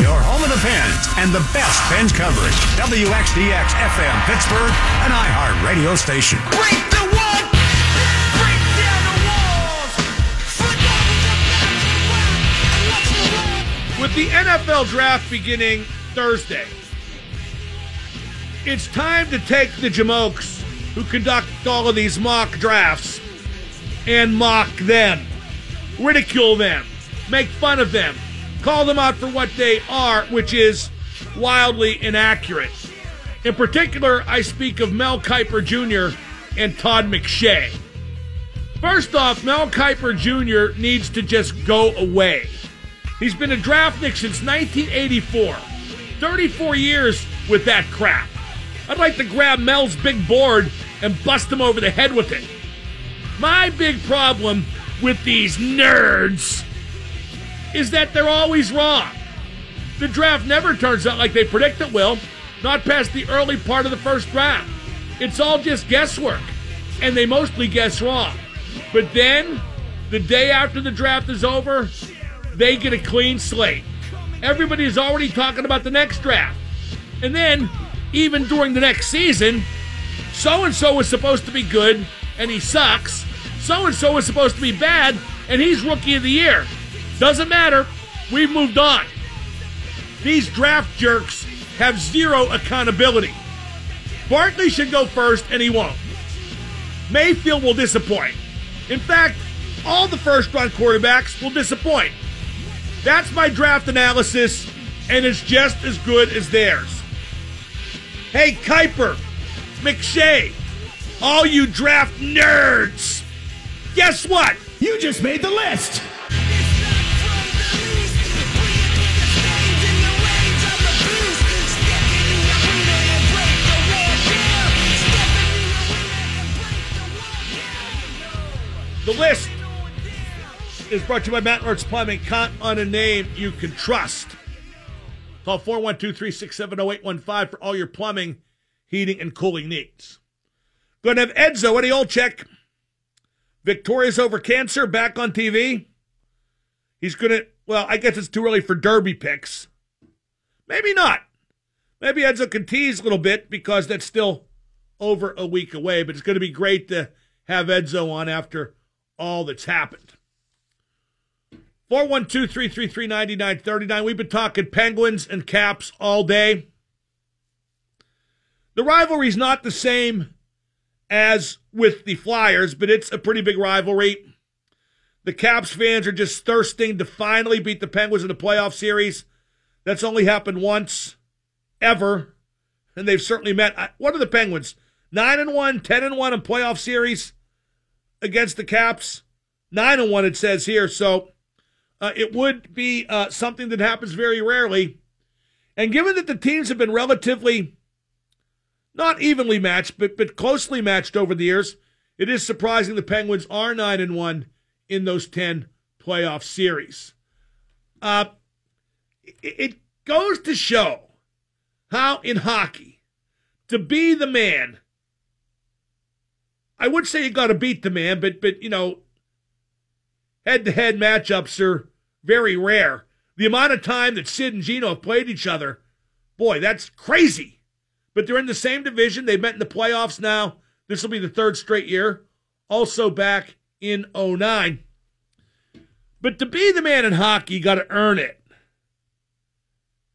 your home of the Pens and the best Pens coverage. WXDX FM Pittsburgh, an iHeartRadio station. Break the wall! Break down the walls! With the NFL draft beginning Thursday, it's time to take the Jamokes who conduct all of these mock drafts and mock them, ridicule them, make fun of them, call them out for what they are, which is wildly inaccurate. In particular, I speak of Mel Kiper Jr. and Todd McShay. First off, Mel Kiper Jr. needs to just go away. He's been a draftnik since 1984. 34 years with that crap. I'd like to grab Mel's big board and bust him over the head with it. My big problem with these nerds is that they're always wrong. The draft never turns out like they predict it will, not past the early part of the first draft. It's all just guesswork, and they mostly guess wrong. But then, the day after the draft is over, they get a clean slate. Everybody's already talking about the next draft. And then, even during the next season, so-and-so was supposed to be good, and he sucks. So-and-so was supposed to be bad, and he's Rookie of the Year. Doesn't matter. We've moved on. These draft jerks have zero accountability. Barkley should go first, and he won't. Mayfield will disappoint. In fact, all the first-round quarterbacks will disappoint. That's my draft analysis, and it's just as good as theirs. Hey, Kiper, McShay, all you draft nerds, guess what? You just made the list. The list is brought to you by Matt Lertz Plumbing. Count on a name you can trust. Call 412-367-0815 for all your plumbing, heating, and cooling needs. Going to have Edzo, Eddie Olczyk, victorious over cancer, back on TV. He's going to, well, I guess it's too early for derby picks. Maybe not. Maybe Edzo can tease a little bit because that's still over a week away, but it's going to be great to have Edzo on after all that's happened. 412-333-9939. We've been talking Penguins and Caps all day. The rivalry's not the same as with the Flyers, but it's a pretty big rivalry. The Caps fans are just thirsting to finally beat the Penguins in the playoff series. That's only happened once, ever, and they've certainly met. What are the Penguins? 9-1, 10-1 in playoff series against the Caps. 9-1 it says here, so it would be something that happens very rarely. And given that the teams have been relatively not evenly matched, but closely matched over the years, it is surprising the Penguins are 9-1 in those 10 playoff series. It goes to show how in hockey, to be the man, I would say you got to beat the man, but you know, head-to-head matchups are very rare. The amount of time that Sid and Gino have played each other, boy, that's crazy. But they're in the same division. They've met in the playoffs now. This will be the third straight year. Also back in 2009. But to be the man in hockey, you got to earn it.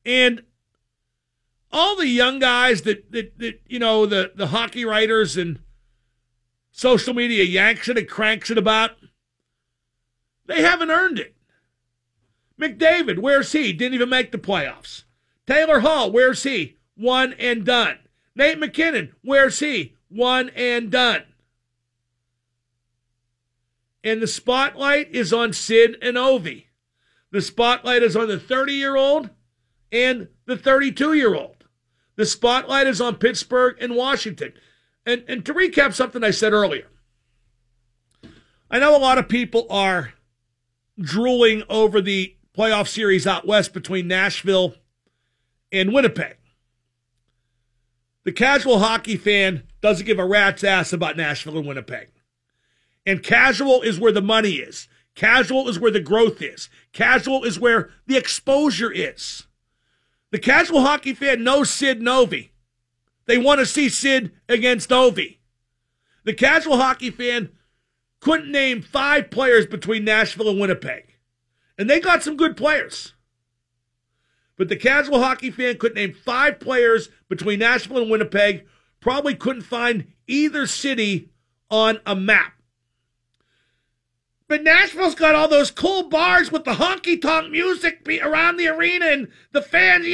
And all the young guys that you know, the hockey writers and social media yanks it and cranks it about, they haven't earned it. McDavid, where's he? Didn't even make the playoffs. Taylor Hall, where's he? One and done. Nate McKinnon, where's he? One and done. And the spotlight is on Sid and Ovi. The spotlight is on the 30-year-old and the 32-year-old. The spotlight is on Pittsburgh and Washington. And to recap something I said earlier, I know a lot of people are drooling over the playoff series out west between Nashville and Winnipeg. The casual hockey fan doesn't give a rat's ass about Nashville and Winnipeg. And casual is where the money is. Casual is where the growth is. Casual is where the exposure is. The casual hockey fan knows Sid and Ovi. They want to see Sid against Ovi. The casual hockey fan couldn't name five players between Nashville and Winnipeg. And they got some good players. But the casual hockey fan couldn't name five players between Nashville and Winnipeg. Probably couldn't find either city on a map. But Nashville's got all those cool bars with the honky-tonk music around the arena and the fans.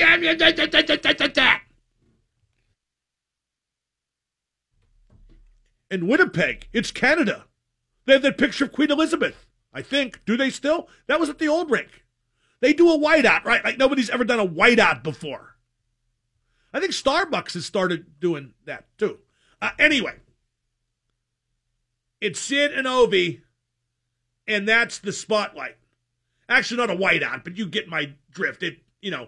In Winnipeg, it's Canada. They have that picture of Queen Elizabeth, I think. Do they still? That was at the old rink. They do a whiteout, right? Like nobody's ever done a whiteout before. I think Starbucks has started doing that too. Anyway, it's Sid and Ovi, and that's the spotlight. Actually, not a whiteout, but you get my drift. I'm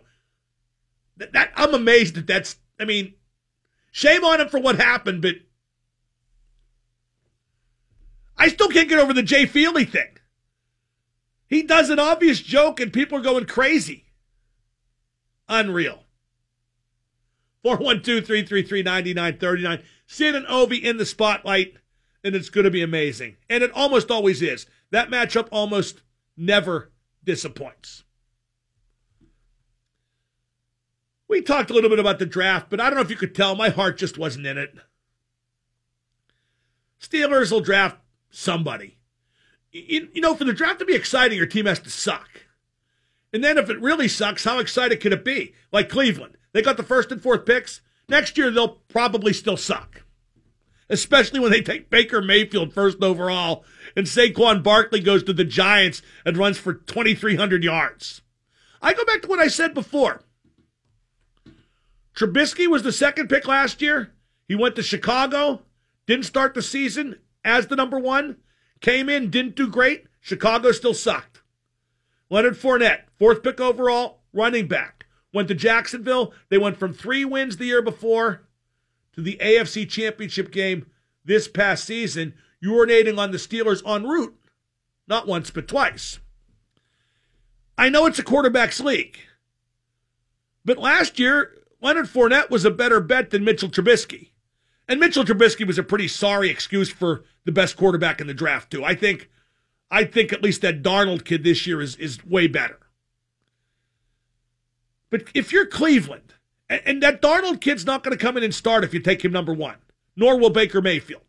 amazed that that's. I mean, shame on him for what happened, but I still can't get over the Jay Feely thing. He does an obvious joke, and people are going crazy. Unreal. 412-333-9939. Sid and Ovi in the spotlight, and it's going to be amazing. And it almost always is. That matchup almost never disappoints. We talked a little bit about the draft, but I don't know if you could tell. My heart just wasn't in it. Steelers will draft somebody. For the draft to be exciting, your team has to suck. And then if it really sucks, how excited could it be? Like Cleveland. They got the first and fourth picks. Next year, they'll probably still suck, especially when they take Baker Mayfield first overall and Saquon Barkley goes to the Giants and runs for 2,300 yards. I go back to what I said before. Trubisky was the second pick last year. He went to Chicago, didn't start the season as the number one, came in, didn't do great. Chicago still sucked. Leonard Fournette, fourth pick overall, running back. Went to Jacksonville. They went from 3 wins the year before to the AFC Championship game this past season, urinating on the Steelers en route, not once but twice. I know it's a quarterback's league, but last year, Leonard Fournette was a better bet than Mitchell Trubisky. And Mitchell Trubisky was a pretty sorry excuse for the best quarterback in the draft, too. I think at least that Darnold kid this year is way better. But if you're Cleveland, and that Darnold kid's not going to come in and start if you take him number one, nor will Baker Mayfield.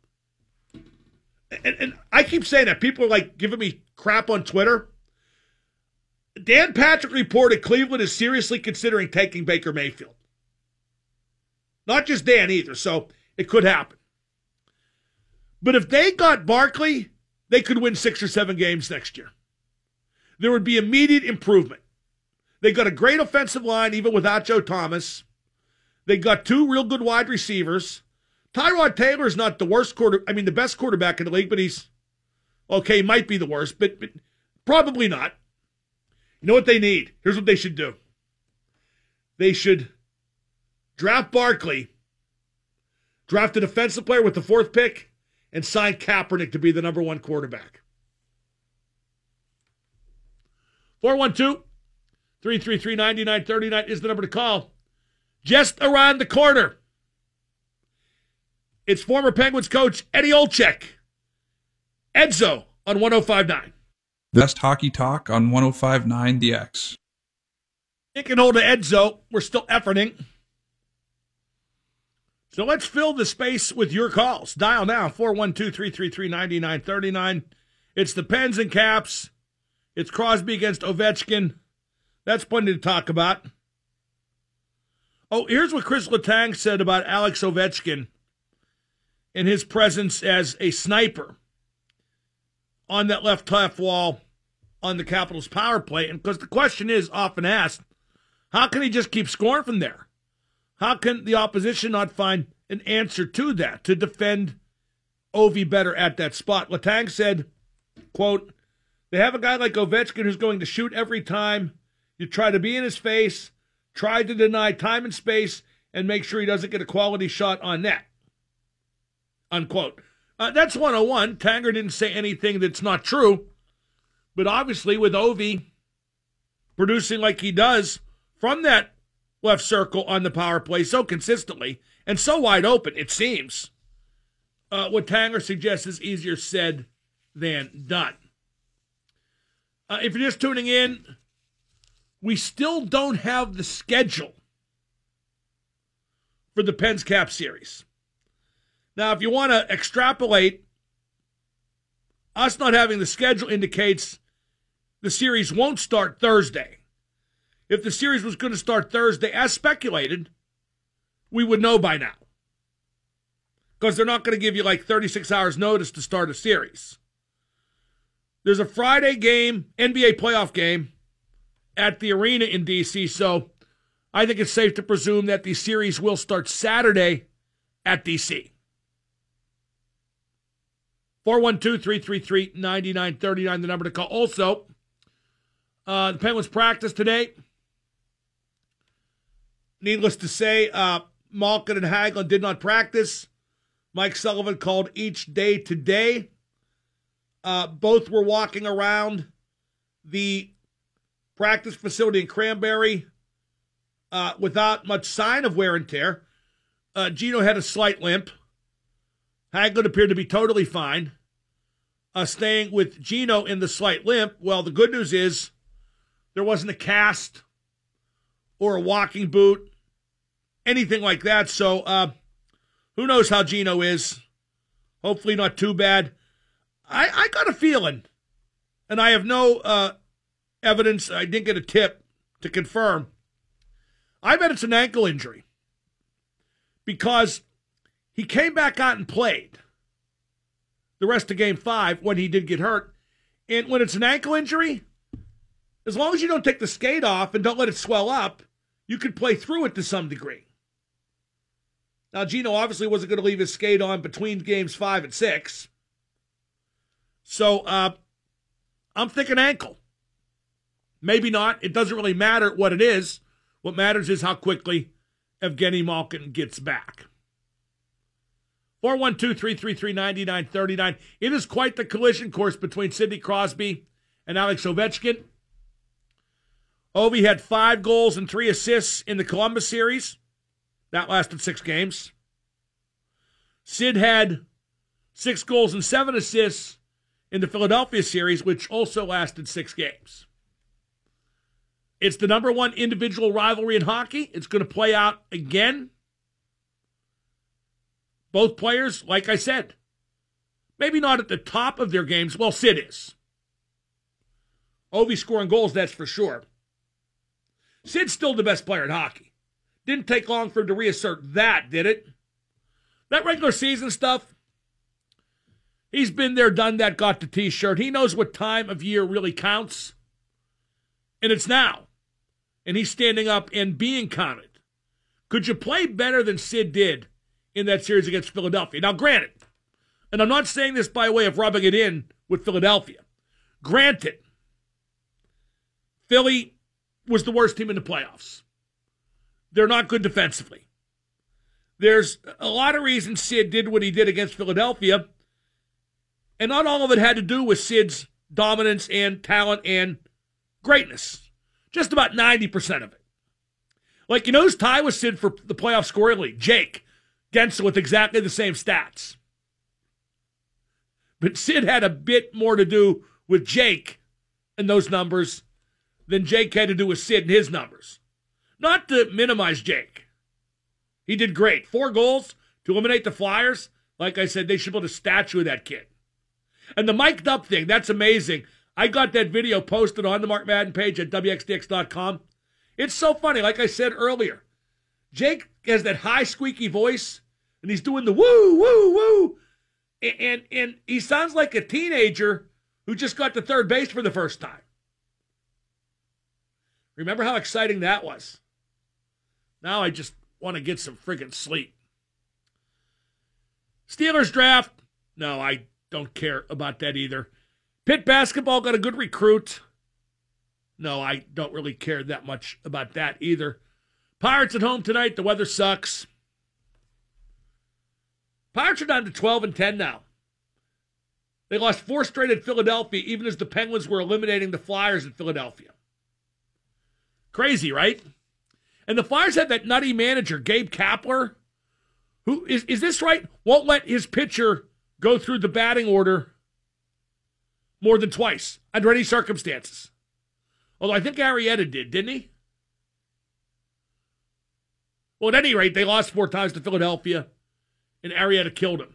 And I keep saying that. People are like giving me crap on Twitter. Dan Patrick reported Cleveland is seriously considering taking Baker Mayfield. Not just Dan either, so it could happen. But if they got Barkley, they could win 6 or 7 games next year. There would be immediate improvement. They got a great offensive line, even without Joe Thomas. They got 2 real good wide receivers. Tyrod Taylor is not the best quarterback in the league, but he's okay, might be the worst, but probably not. You know what they need? Here's what they should do. They should draft Barkley, draft a defensive player with the 4th pick, and sign Kaepernick to be the number 1 quarterback. 412. 333-9939 is the number to call. Just around the corner, it's former Penguins coach Eddie Olczyk. Edzo on 105.9. The best hockey talk on 105.9 The X. Nick and Holda Edzo, we're still efforting. So let's fill the space with your calls. Dial now, 412-333-9939. It's the Pens and Caps. It's Crosby against Ovechkin. That's plenty to talk about. Oh, here's what Chris Letang said about Alex Ovechkin and his presence as a sniper on that left half wall on the Capitals' power play. And because the question is often asked, how can he just keep scoring from there? How can the opposition not find an answer to that, to defend Ovi better at that spot? Letang said, quote, "They have a guy like Ovechkin who's going to shoot every time. You try to be in his face, try to deny time and space, and make sure he doesn't get a quality shot on net." Unquote. That's 101. Tanger didn't say anything that's not true. But obviously with Ovi producing like he does from that left circle on the power play so consistently and so wide open, it seems. What Tanger suggests is easier said than done. If you're just tuning in, we still don't have the schedule for the Pens Cap series. Now, if you want to extrapolate, us not having the schedule indicates the series won't start Thursday. If the series was going to start Thursday, as speculated, we would know by now. Because they're not going to give you like 36 hours notice to start a series. There's a Friday game, NBA playoff game, at the arena in D.C., so I think it's safe to presume that the series will start Saturday at D.C. 412-333-9939, the number to call. Also, the Penguins practice today. Needless to say, Malkin and Hagelin did not practice. Mike Sullivan called each day today. Both were walking around the practice facility in Cranberry without much sign of wear and tear. Gino had a slight limp. Hagelin appeared to be totally fine, staying with Gino in the slight limp. Well, the good news is there wasn't a cast or a walking boot, anything like that. So who knows how Gino is. Hopefully not too bad. I got a feeling, and I have no evidence. I didn't get a tip to confirm. I bet it's an ankle injury because he came back out and played the rest of Game 5 when he did get hurt. And when it's an ankle injury, as long as you don't take the skate off and don't let it swell up, you can play through it to some degree. Now, Gino obviously wasn't going to leave his skate on between Games 5 and 6. So I'm thinking ankle. Maybe not. It doesn't really matter what it is. What matters is how quickly Evgeny Malkin gets back. 412-333-9939. It is quite the collision course between Sidney Crosby and Alex Ovechkin. Ovi had 5 goals and 3 assists in the Columbus series. That lasted 6 games. Sid had 6 goals and 7 assists in the Philadelphia series, which also lasted 6 games. It's the number one individual rivalry in hockey. It's going to play out again. Both players, like I said, maybe not at the top of their games. Well, Sid is. Ovi scoring goals, that's for sure. Sid's still the best player in hockey. Didn't take long for him to reassert that, did it? That regular season stuff, he's been there, done that, got the T-shirt. He knows what time of year really counts, and it's now. And he's standing up and being counted. Could you play better than Sid did in that series against Philadelphia? Now, granted, and I'm not saying this by way of rubbing it in with Philadelphia. Granted, Philly was the worst team in the playoffs. They're not good defensively. There's a lot of reasons Sid did what he did against Philadelphia, and not all of it had to do with Sid's dominance and talent and greatness. Just about 90% of it. Like, you know who's tied with Sid for the playoff scoring lead? Jake Guentzel with exactly the same stats. But Sid had a bit more to do with Jake and those numbers than Jake had to do with Sid and his numbers. Not to minimize Jake. He did great. 4 goals to eliminate the Flyers. Like I said, they should build a statue of that kid. And the mic'd up thing, that's amazing. I got that video posted on the Mark Madden page at WXDX.com. It's so funny. Like I said earlier, Jake has that high, squeaky voice, and he's doing the woo, woo, woo. And he sounds like a teenager who just got to third base for the first time. Remember how exciting that was? Now I just want to get some friggin' sleep. Steelers draft. No, I don't care about that either. Pitt basketball got a good recruit. No, I don't really care that much about that either. Pirates at home tonight. The weather sucks. Pirates are down to 12-10 now. They lost 4 straight at Philadelphia, even as the Penguins were eliminating the Flyers in Philadelphia. Crazy, right? And the Flyers had that nutty manager, Gabe Kapler, who, is this right, won't let his pitcher go through the batting order more than twice under any circumstances. Although I think Arrieta did, didn't he? Well, at any rate, they lost 4 times to Philadelphia, and Arrieta killed him.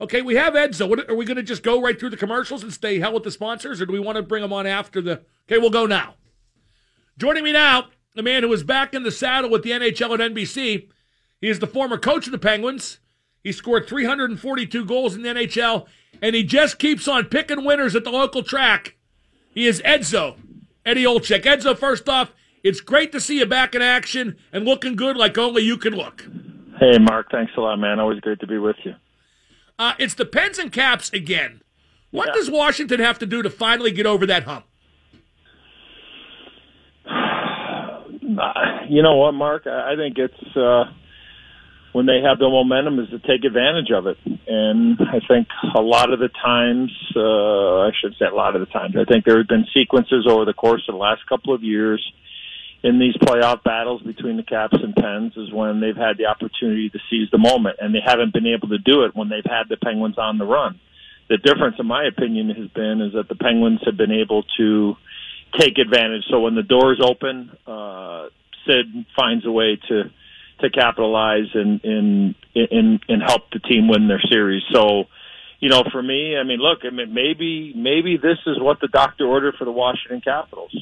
Okay, we have Edzo. What, are we going to just go right through the commercials and stay hell with the sponsors, or do we want to bring them on after the... Okay, we'll go now. Joining me now, the man who is back in the saddle with the NHL and NBC. He is the former coach of the Penguins. He scored 342 goals in the NHL, and he just keeps on picking winners at the local track. He is Edzo, Eddie Olczyk. Edzo, first off, it's great to see you back in action and looking good like only you can look. Hey, Mark, thanks a lot, man. Always great to be with you. It's the Pens and Caps again. What does Washington have to do to finally get over that hump? You know what, Mark? I think it's when they have the momentum is to take advantage of it. And I think a lot of the times, I think there have been sequences over the course of the last couple of years in these playoff battles between the Caps and Pens is when they've had the opportunity to seize the moment, and they haven't been able to do it when they've had the Penguins on the run. The difference, in my opinion, has been is that the Penguins have been able to take advantage. So when the doors open, Sid finds a way to capitalize and help the team win their series. So, you know, for me, maybe this is what the doctor ordered for the Washington Capitals: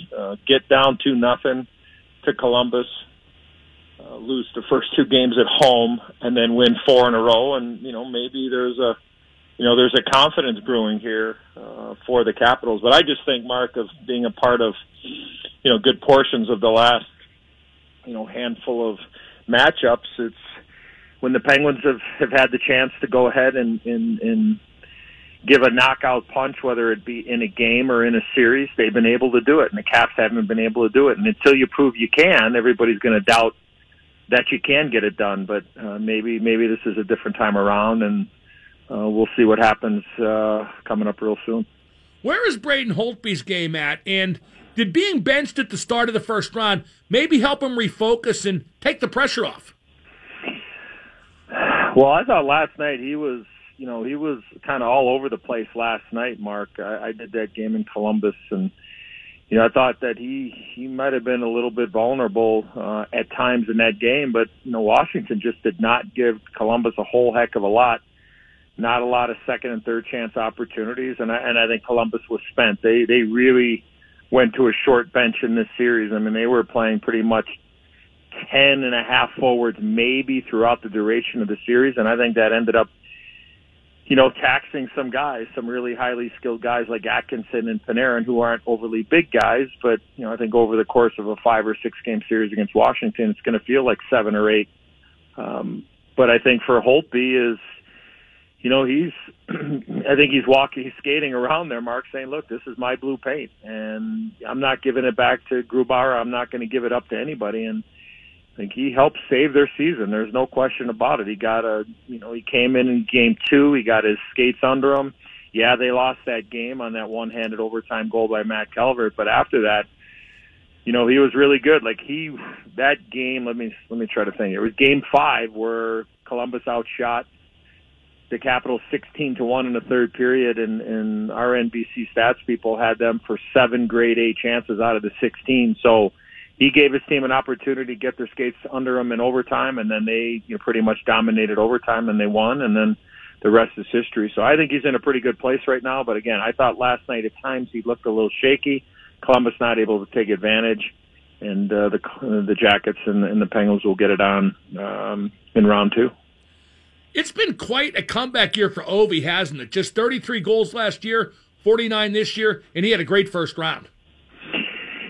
get down 2-0 to Columbus, lose the first 2 games at home, and then win 4 in a row. And you know, maybe there's a confidence brewing here for the Capitals. But I just think, Mark, of being a part of, you know, good portions of the last, you know, handful of matchups, it's when the Penguins have had the chance to go ahead and give a knockout punch, whether it be in a game or in a series, they've been able to do it, and the Caps haven't been able to do it. And until you prove you can, everybody's going to doubt that you can get it done. But maybe this is a different time around, and we'll see what happens coming up real soon. Where is Braden Holtby's game at? And did being benched at the start of the first round maybe help him refocus and take the pressure off? Well, I thought last night he was kind of all over the place last night, Mark. I did that game in Columbus, and you know, I thought that he might have been a little bit vulnerable at times in that game. But you know, Washington just did not give Columbus a whole heck of a lot. Not a lot of second and third chance opportunities, and I think Columbus was spent. They really went to a short bench in this series. I mean, they were playing pretty much 10.5 forwards maybe throughout the duration of the series, and I think that ended up, you know, taxing some guys, some really highly skilled guys like Atkinson and Panarin, who aren't overly big guys, but, you know, I think over the course of a 5- or 6-game series against Washington, it's going to feel like 7 or 8. But I think for Holtby is, you know, he's skating around there, Mark, saying, look, this is my blue paint, and I'm not giving it back to Grubauer. I'm not going to give it up to anybody, and I think he helped save their season. There's no question about it. He got he came in game 2. He got his skates under him. Yeah, they lost that game on that one-handed overtime goal by Matt Calvert, but after that, you know, he was really good. Like that game, let me try to think. It was game 5 where Columbus outshot the Capitals 16-1 in the third period, and our NBC stats people had them for 7 grade A chances out of the 16. So he gave his team an opportunity to get their skates under them in overtime, and then they pretty much dominated overtime, and they won, and then the rest is history. So I think he's in a pretty good place right now. But, again, I thought last night at times he looked a little shaky. Columbus not able to take advantage, and the Jackets and the Penguins will get it on in round 2. It's been quite a comeback year for Ovi, hasn't it? Just 33 goals last year, 49 this year, and he had a great first round.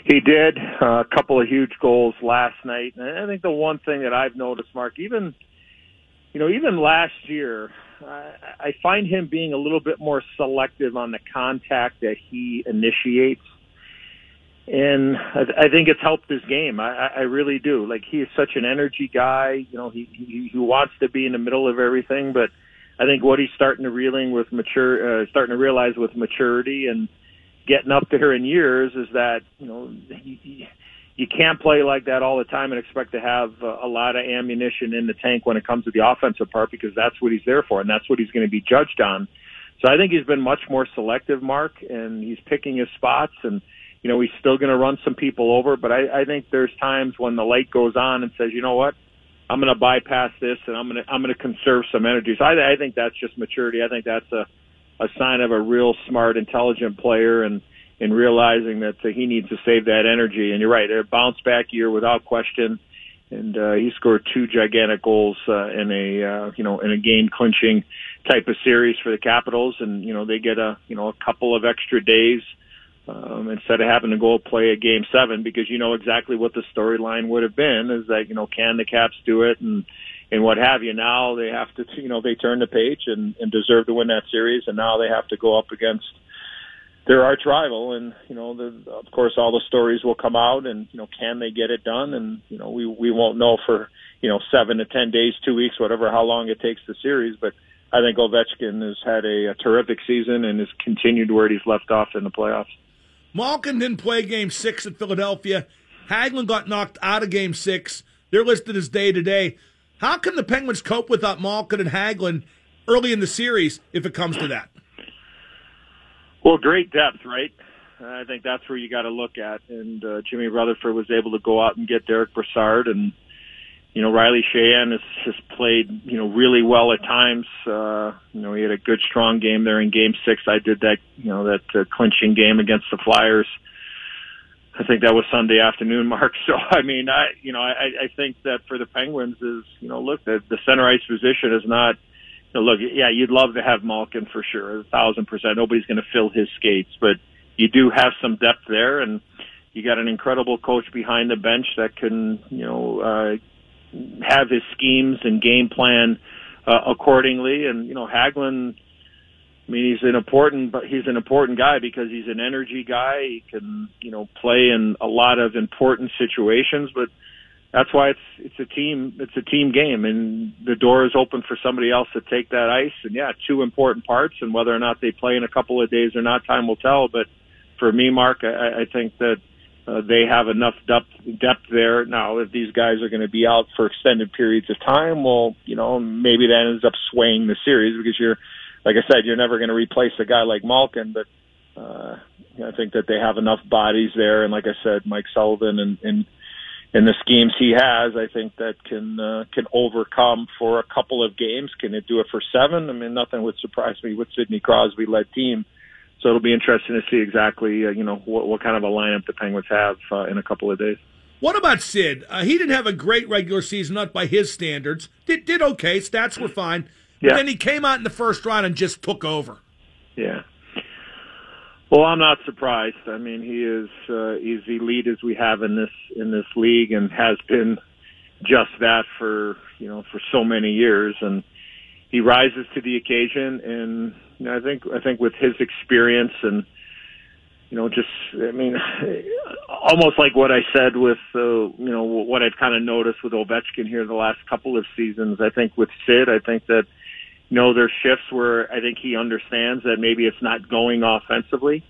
He did a couple of huge goals last night, and I think the one thing that I've noticed, Mark, even last year, I find him being a little bit more selective on the contact that he initiates, and I think it's helped his game. I really do. Like, he is such an energy guy. You know, he wants to be in the middle of everything, but I think what he's starting to realize with maturity and getting up there in years is that, you know, you can't play like that all the time and expect to have a lot of ammunition in the tank when it comes to the offensive part, because that's what he's there for and that's what he's going to be judged on. So I think he's been much more selective, Mark, and he's picking his spots, and, you know, he's still going to run some people over. But I think there's times when the light goes on and says, you know what, I'm going to bypass this and I'm going to conserve some energy. So I think that's just maturity. I think that's a sign of a real smart, intelligent player, and realizing that he needs to save that energy. And you're right, a bounce back year without question. And he scored two gigantic goals in a game clinching type of series for the Capitals, and they get a couple of extra days instead of having to go play a game 7, because exactly what the storyline would have been is that can the Caps do it and what have you. Now they have to they turn the page and deserve to win that series, and now they have to go up against their arch rival, and of course, all the stories will come out, and can they get it done? And we won't know for 7 to 10 days, 2 weeks, whatever, how long it takes the series. But I think Ovechkin has had a terrific season and has continued where he's left off in the playoffs. Malkin didn't play Game 6 at Philadelphia. Hagelin got knocked out of Game 6. They're listed as day-to-day. How can the Penguins cope without Malkin and Hagelin early in the series if it comes to that? Well, great depth, right? I think that's where you got to look at. And Jimmy Rutherford was able to go out and get Derek Brassard, and Riley Sheehan has played really well at times. He had a good strong game there in Game 6. I did that that clinching game against the Flyers. I think that was Sunday afternoon, Mark. So I think that for the Penguins is look, the center ice position is not. Look, yeah, you'd love to have Malkin for sure, 1,000%. Nobody's going to fill his skates, but you do have some depth there, and you got an incredible coach behind the bench that can, have his schemes and game plan accordingly. And Hagelin, he's an important guy because he's an energy guy. He can, play in a lot of important situations, but. That's why it's a team game, and the door is open for somebody else to take that ice. And yeah, two important parts, and whether or not they play in a couple of days or not, time will tell. But for me, Mark, I think that they have enough depth there. Now, if these guys are going to be out for extended periods of time, well, maybe that ends up swaying the series, because like I said, you're never going to replace a guy like Malkin, but I think that they have enough bodies there. And like I said, Mike Sullivan and the schemes he has, I think that can overcome for a couple of games. Can it do it for 7? Nothing would surprise me with Sidney Crosby-led team. So it'll be interesting to see exactly, what kind of a lineup the Penguins have in a couple of days. What about Sid? He didn't have a great regular season, not by his standards. Did okay. Stats were fine. But yeah. Then he came out in the first round and just took over. Yeah. Well, I'm not surprised. He is he's elite as we have in this league, and has been just that for for so many years. And he rises to the occasion. And I think with his experience and almost like what I said with what I've kind of noticed with Ovechkin here the last couple of seasons. I think with Sid, I think that. There's shifts where I think he understands that maybe it's not going offensively.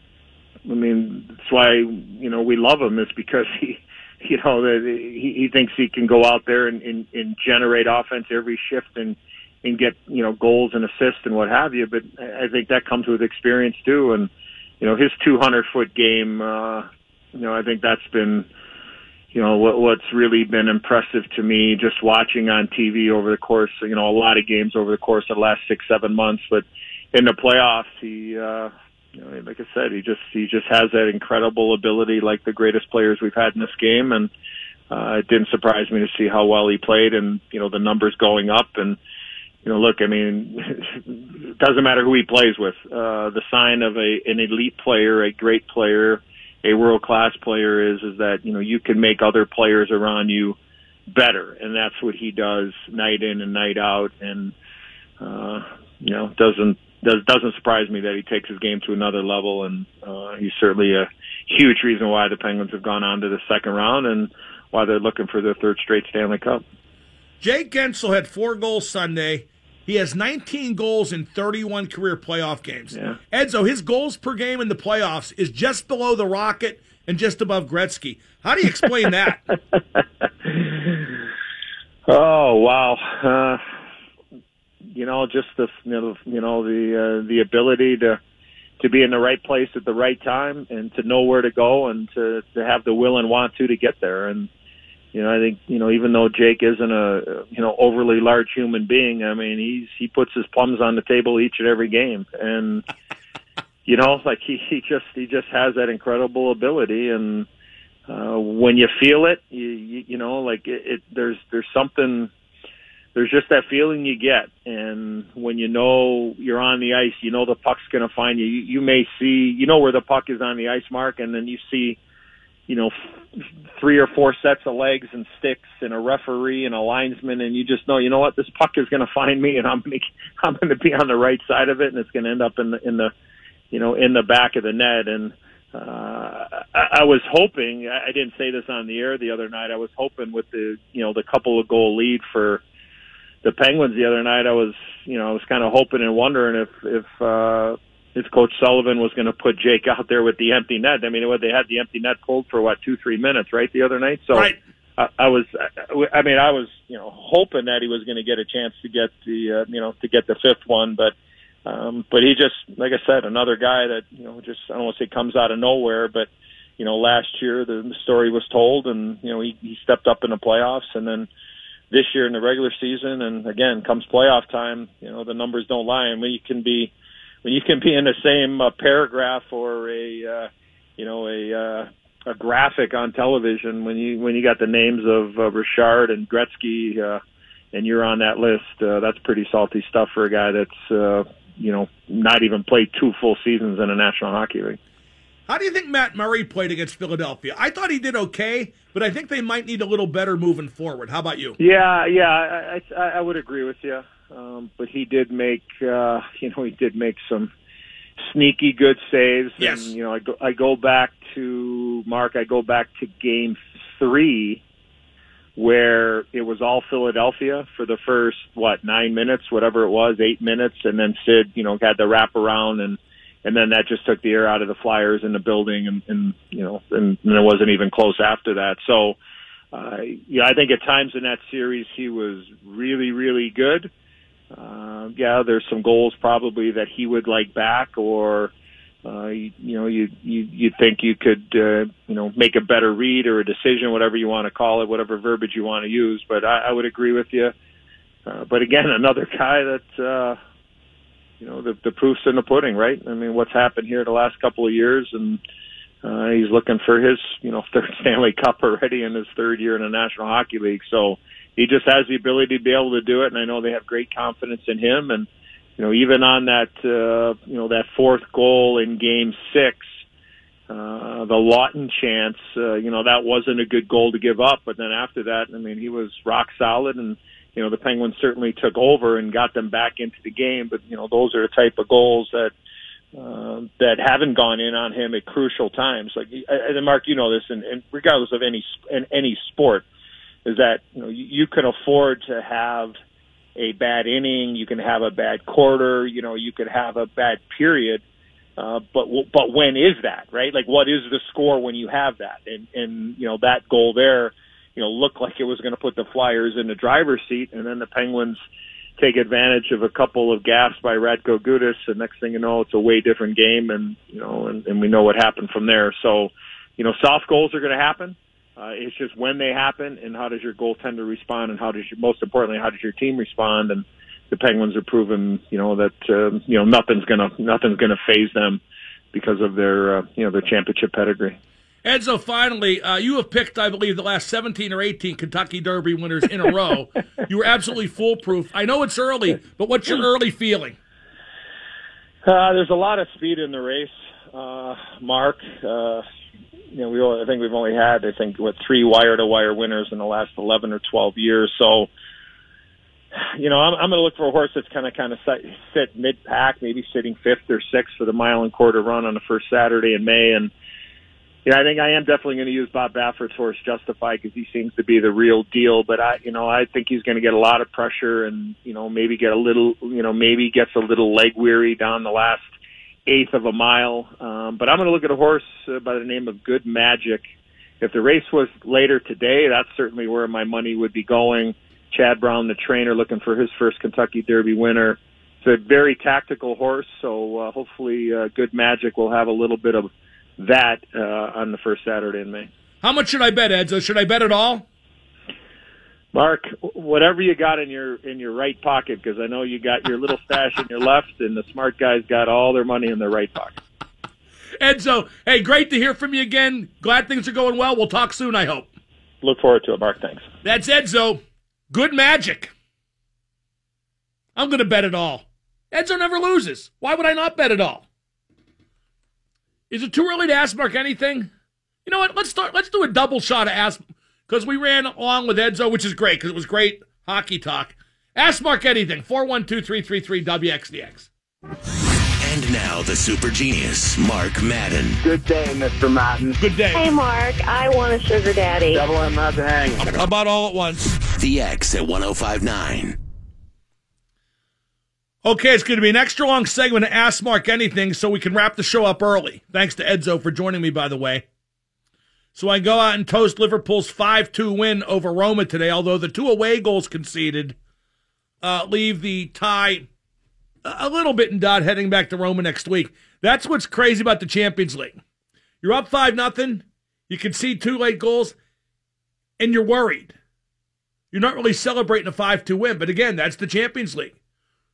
That's why, we love him, is because he thinks he can go out there and generate offense every shift and get, goals and assists and what have you. But I think that comes with experience too. And, his 200-foot game, I think that's been, what's really been impressive to me, just watching on TV over the course, a lot of games over the course of the last 6-7 months. But in the playoffs, he, like I said, he just has that incredible ability, like the greatest players we've had in this game. And it didn't surprise me to see how well he played, and the numbers going up. And look, it doesn't matter who he plays with. The sign of an elite player, a great player. A world-class player is that, you can make other players around you better. And that's what he does night in and night out. And, doesn't surprise me that he takes his game to another level. And he's certainly a huge reason why the Penguins have gone on to the second round and why they're looking for their third straight Stanley Cup. Jake Guentzel had 4 goals Sunday. He has 19 goals in 31 career playoff games. Yeah. Edzo, his goals per game in the playoffs is just below the Rocket and just above Gretzky. How do you explain that? Oh, wow. The ability to be in the right place at the right time and to know where to go and to have the will and want to get there. And, I think, even though Jake isn't a, overly large human being, I mean, he puts his plums on the table each and every game. And, he just has that incredible ability. And when you feel it, there's something, there's just that feeling you get. And when you know you're on the ice, the puck's going to find you. You may see, where the puck is on the ice, Mark, and then you see, 3 or 4 sets of legs and sticks and a referee and a linesman, and you just know, this puck is going to find me, and I'm going to be on the right side of it, and it's going to end up in the back of the net. And I was hoping, I didn't say this on the air the other night, I was hoping with the the couple of goal lead for the Penguins the other night, I was kind of hoping and wondering if Coach Sullivan was going to put Jake out there with the empty net. I mean, they had the empty net pulled for, 2-3 minutes, right, the other night? So right. I was hoping that he was going to get a chance to get the, to get the fifth one. But he just, like I said, another guy that, just, I don't want to say comes out of nowhere, but, last year the story was told and, he stepped up in the playoffs, and then this year in the regular season, and again, comes playoff time, the numbers don't lie. And when you can be in the same paragraph or a graphic on television, when you got the names of Richard and Gretzky and you're on that list, that's pretty salty stuff for a guy that's not even played 2 full seasons in the National Hockey League. How do you think Matt Murray played against Philadelphia? I thought he did okay, but I think they might need a little better moving forward. How about you? Yeah, I would agree with you. But he did make, some sneaky good saves. Yes. And, I go back to game 3 where it was all Philadelphia for the first, 9 minutes, whatever it was, 8 minutes. And then Sid, had the wraparound, and then that just took the air out of the Flyers in the building. And it wasn't even close after that. So, I think at times in that series, he was really, really good. There's some goals probably that he would like back, or you think you could make a better read or a decision, whatever you want to call it, whatever verbiage you want to use. But I would agree with you. But again, another guy that the proof's in the pudding, right? I mean, what's happened here the last couple of years, and he's looking for his 3rd Stanley Cup already in his 3rd year in the National Hockey League. So he just has the ability to be able to do it, and I know they have great confidence in him. And even on that that 4th goal in game 6, the Lawton chance, that wasn't a good goal to give up. But then after that, I mean, he was rock solid, and the Penguins certainly took over and got them back into the game. But those are the type of goals that haven't gone in on him at crucial times. Like, and Mark, this, and regardless of any sport, is that you can afford to have a bad inning, you can have a bad quarter, you could have a bad period, but when is that, right? Like, what is the score when you have that? And that goal there, looked like it was going to put the Flyers in the driver's seat, and then the Penguins take advantage of a couple of gaffes by Radko Gudas, and next thing you know, it's a way different game, and and we know what happened from there. So, soft goals are going to happen. It's just when they happen, and how does your goaltender respond, and most importantly, how does your team respond? And the Penguins are proving, that nothing's gonna faze them because of their their championship pedigree. Edzo, finally, you have picked, I believe, the last 17 or 18 Kentucky Derby winners in a row. You were absolutely foolproof. I know it's early, but what's your early feeling? There's a lot of speed in the race, Mark. We've only had, 3 wire-to-wire winners in the last 11 or 12 years. So, I'm going to look for a horse that's kind of sit mid-pack, maybe sitting 5th or 6th for the mile and quarter run on the first Saturday in May. And I think I am definitely going to use Bob Baffert's horse Justify, because he seems to be the real deal. But I think he's going to get a lot of pressure, and maybe gets a little leg weary down the last eighth of a mile. But I'm going to look at a horse by the name of Good Magic. If the race was later today, that's certainly where my money would be going. Chad Brown, the trainer, looking for his first Kentucky Derby winner. It's a very tactical horse, so hopefully Good Magic will have a little bit of that on the first Saturday in May. How much should I bet, Edzo? Should I bet it all? Mark, whatever you got in your right pocket, because I know you got your little stash in your left, and the smart guys got all their money in their right pocket. Edzo, hey, great to hear from you again. Glad things are going well. We'll talk soon, I hope. Look forward to it, Mark. Thanks. That's Edzo. Good Magic. I'm going to bet it all. Edzo never loses. Why would I not bet it all? Is it too early to ask Mark anything? You know what? Let's do a double shot of ask, because we ran along with Edzo, which is great because it was great hockey talk. Ask Mark anything. 412-333-WXDX. And now the super genius, Mark Madden. Good day, Mr. Madden. Good day. Hey, Mark. I want a sugar daddy. Double M, not to hang. How about all at once? The X at 105.9. Okay, it's going to be an extra long segment to Ask Mark Anything so we can wrap the show up early. Thanks to Edzo for joining me, by the way. So I go out and toast Liverpool's 5-2 win over Roma today, although the two away goals conceded leave the tie a little bit in doubt heading back to Roma next week. That's what's crazy about the Champions League. You're up 5-0, you concede two late goals, and you're worried. You're not really celebrating a 5-2 win, but again, that's the Champions League.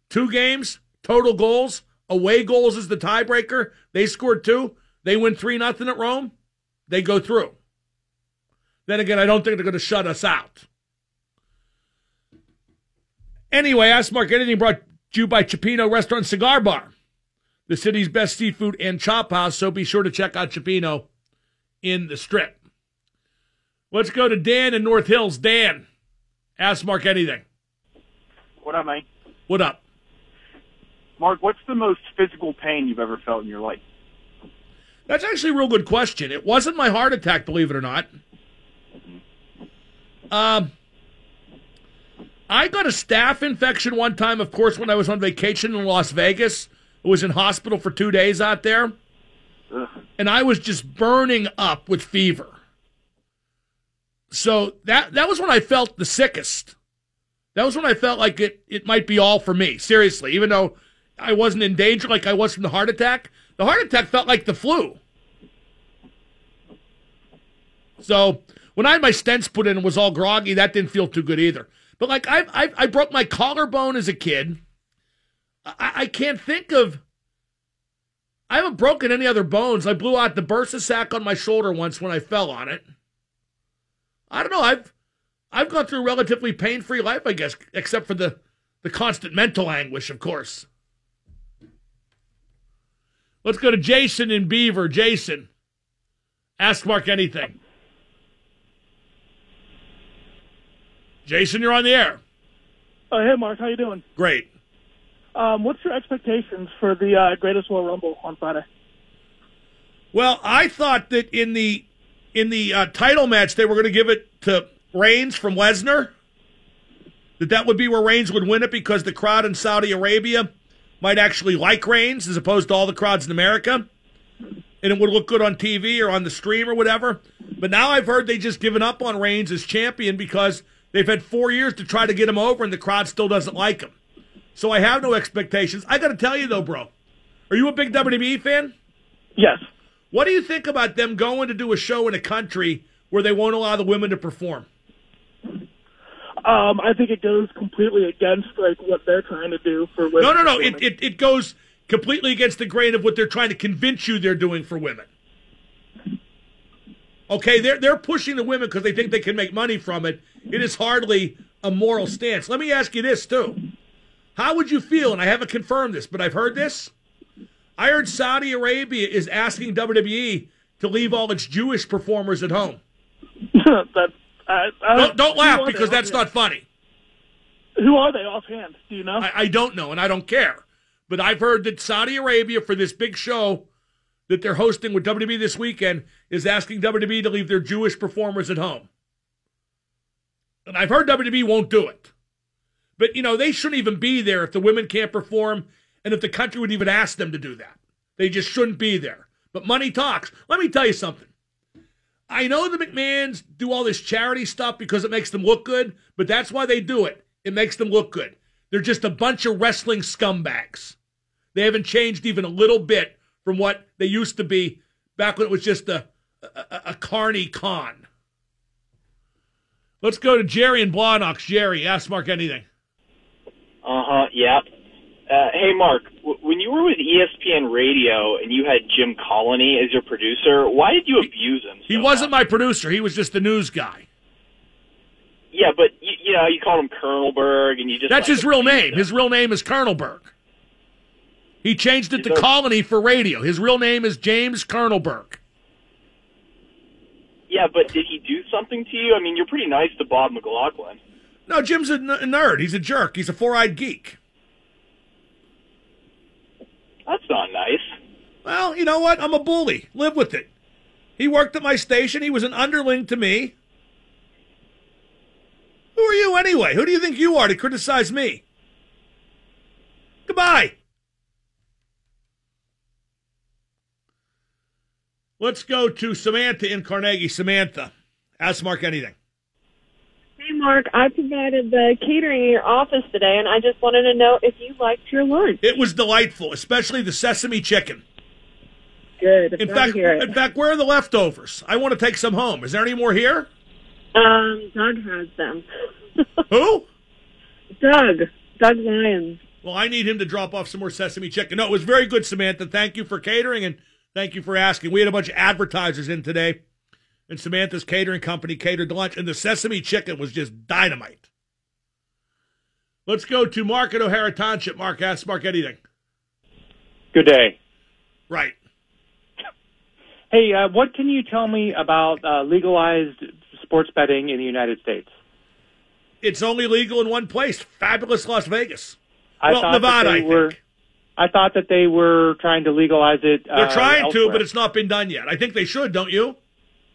Two games, total goals, away goals is the tiebreaker. They scored two. They win 3-0 at Rome. They go through. Then again, I don't think they're going to shut us out. Anyway, Ask Mark Anything brought to you by Cioppino Restaurant Cigar Bar, the city's best seafood and chop house, so be sure to check out Cioppino in the Strip. Let's go to Dan in North Hills. Dan, Ask Mark Anything. What up, mate? What up? Mark, what's the most physical pain you've ever felt in your life? That's actually a real good question. It wasn't my heart attack, believe it or not. I got a staph infection one time, of course, when I was on vacation in Las Vegas. I was in hospital for 2 days out there. Ugh. And I was just burning up with fever. So that was when I felt the sickest. That was when I felt like it might be all for me, seriously, even though I wasn't in danger like I was from the heart attack. The heart attack felt like the flu. So when I had my stents put in and was all groggy, that didn't feel too good either. But like I broke my collarbone as a kid. I can't think of, I haven't broken any other bones. I blew out the bursa sac on my shoulder once when I fell on it. I don't know, I've gone through a relatively pain-free life, I guess, except for the constant mental anguish, of course. Let's go to Jason in Beaver. Jason, Ask Mark Anything. Jason, you're on the air. Oh, hey, Mark. How you doing? Great. What's your expectations for the Greatest Royal Rumble on Friday? Well, I thought that in the title match they were going to give it to Reigns from Lesnar, that would be where Reigns would win it because the crowd in Saudi Arabia might actually like Reigns as opposed to all the crowds in America, and it would look good on TV or on the stream or whatever. But now I've heard they've just given up on Reigns as champion because they've had 4 years to try to get him over and the crowd still doesn't like him. So I have no expectations. I got to tell you, though, bro, are you a big WWE fan? Yes. What do you think about them going to do a show in a country where they won't allow the women to perform? I think it goes completely against like what they're trying to do for women. No. It goes completely against the grain of what they're trying to convince you they're doing for women. Okay, they're pushing the women because they think they can make money from it. It is hardly a moral stance. Let me ask you this, too. How would you feel, and I haven't confirmed this, but I've heard this. I heard Saudi Arabia is asking WWE to leave all its Jewish performers at home. That's... Don't laugh because that's not funny. Who are they offhand? Do you know? I don't know, and I don't care. But I've heard that Saudi Arabia, for this big show that they're hosting with WWE this weekend, is asking WWE to leave their Jewish performers at home. And I've heard WWE won't do it. But, you know, they shouldn't even be there if the women can't perform and if the country would even ask them to do that. They just shouldn't be there. But money talks. Let me tell you something. I know the McMahons do all this charity stuff because it makes them look good, but that's why they do it. It makes them look good. They're just a bunch of wrestling scumbags. They haven't changed even a little bit from what they used to be back when it was just a carny con. Let's go to Jerry in Blonox. Jerry, ask Mark anything. Uh-huh, yeah. Hey, Mark, when you were with ESPN Radio and you had Jim Colony as your producer, why did you abuse him so He wasn't much? My producer. He was just the news guy. Yeah, but, you know, you called him Colonelberg, and you just... That's his real name. Him. His real name is Colonelberg. He changed it to Colony for radio. His real name is James Colonelberg. Yeah, but did he do something to you? I mean, you're pretty nice to Bob McLaughlin. No, Jim's a nerd. He's a jerk. He's a four-eyed geek. That's not nice. Well, you know what? I'm a bully. Live with it. He worked at my station. He was an underling to me. Who are you anyway? Who do you think you are to criticize me? Goodbye. Let's go to Samantha in Carnegie. Samantha, ask Mark anything. Hey, Mark, I provided the catering in your office today, and I just wanted to know if you liked your lunch. It was delightful, especially the sesame chicken. Good. In fact, where are the leftovers? I want to take some home. Is there any more here? Doug has them. Who? Doug Lyons. Well, I need him to drop off some more sesame chicken. No, it was very good, Samantha. Thank you for catering, and... thank you for asking. We had a bunch of advertisers in today, and Samantha's Catering Company catered lunch, and the sesame chicken was just dynamite. Let's go to Mark at O'Hara Township. Mark, ask Mark anything. Good day. Right. Hey, what can you tell me about legalized sports betting in the United States? It's only legal in one place, fabulous Las Vegas. Nevada, I think. I thought that they were trying to legalize it. They're trying to, but it's not been done yet. I think they should, don't you?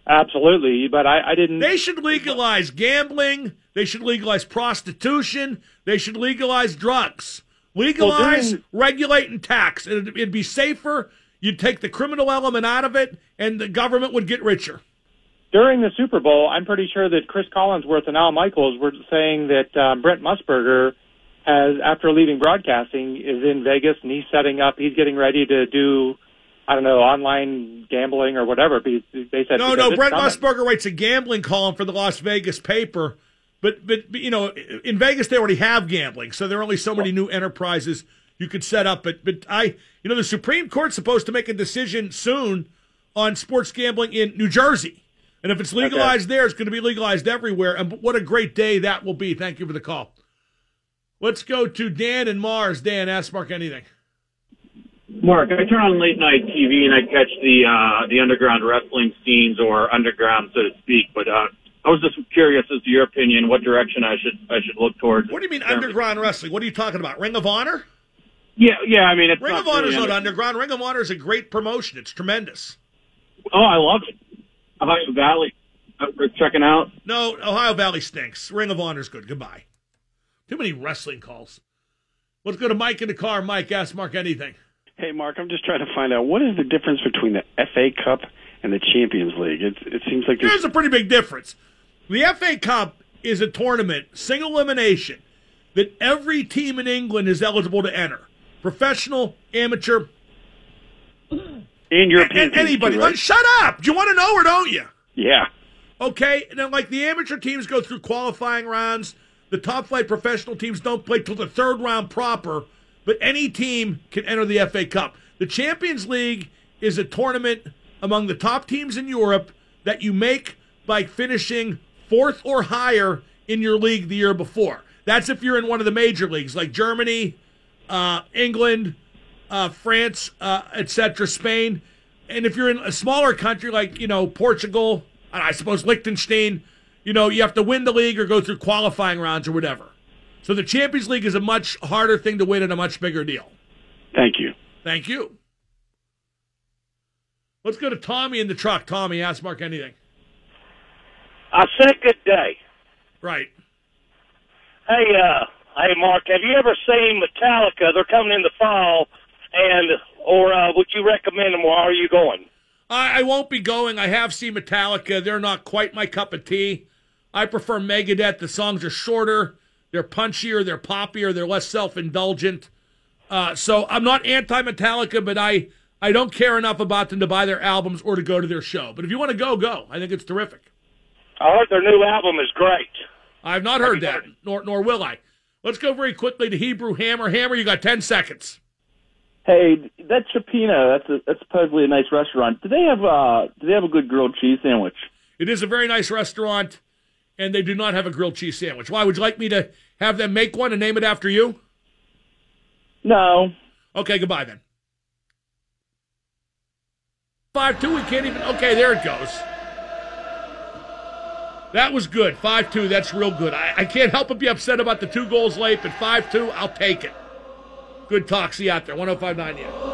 Absolutely, but I didn't... They should legalize gambling. They should legalize prostitution. They should legalize drugs. Legalize, regulate, and tax. It'd be safer. You'd take the criminal element out of it, and the government would get richer. During the Super Bowl, I'm pretty sure that Chris Collinsworth and Al Michaels were saying that Brent Musburger... has, after leaving broadcasting, is in Vegas, and he's getting ready to do, I don't know, online gambling or whatever. They said no, Brent Musburger writes a gambling column for the Las Vegas paper, but you know, in Vegas they already have gambling, so there are only so many new enterprises you could set up. But the Supreme Court's supposed to make a decision soon on sports gambling in New Jersey, and if it's legalized there, it's going to be legalized everywhere. And what a great day that will be! Thank you for the call. Let's go to Dan and Mars. Dan, ask Mark anything. Mark, I turn on late-night TV and I catch the underground wrestling scenes, or underground, so to speak. But I was just curious as to your opinion, what direction I should look towards. What do you mean underground wrestling? What are you talking about? Ring of Honor? Yeah. I mean, Ring of Honor is not underground. Ring of Honor is a great promotion. It's tremendous. Oh, I love it. Ohio Valley, we're checking out. No, Ohio Valley stinks. Ring of Honor is good. Goodbye. Too many wrestling calls. Let's go to Mike in the car. Mike, ask Mark anything. Hey, Mark, I'm just trying to find out, what is the difference between the FA Cup and the Champions League? It seems like there's a pretty big difference. The FA Cup is a tournament, single elimination, that every team in England is eligible to enter. Professional, amateur, and European. Anybody. Too, right? Shut up. Do you want to know or don't you? Yeah. Okay. And then, like, the amateur teams go through qualifying rounds. The top-flight professional teams don't play till the third round proper, but any team can enter the FA Cup. The Champions League is a tournament among the top teams in Europe that you make by finishing fourth or higher in your league the year before. That's if you're in one of the major leagues like Germany, England, France, etc., Spain. And if you're in a smaller country like, you know, Portugal, and I suppose Liechtenstein, you know, you have to win the league or go through qualifying rounds or whatever. So the Champions League is a much harder thing to win and a much bigger deal. Thank you. Let's go to Tommy in the truck. Tommy, ask Mark anything. I said good day. Right. Hey, Mark, have you ever seen Metallica? They're coming in the fall, and or would you recommend them? Where are you going? I won't be going. I have seen Metallica. They're not quite my cup of tea. I prefer Megadeth. The songs are shorter. They're punchier. They're poppier. They're less self-indulgent. So I'm not anti-Metallica, but I don't care enough about them to buy their albums or to go to their show. But if you want to go, go. I think it's terrific. I heard their new album is great. I've not heard that, nor will I. Let's go very quickly to Hebrew Hammer. Hammer, you got 10 seconds. Hey, that Cioppino, that's probably a nice restaurant. Do they have a good grilled cheese sandwich? It is a very nice restaurant, and they do not have a grilled cheese sandwich. Why, would you like me to have them make one and name it after you? No. Okay, goodbye then. 5-2, we can't even... Okay, there it goes. That was good. 5-2, that's real good. I can't help but be upset about the 2 goals late, but 5-2, I'll take it. Good talk. See you out there. 105.9 The X.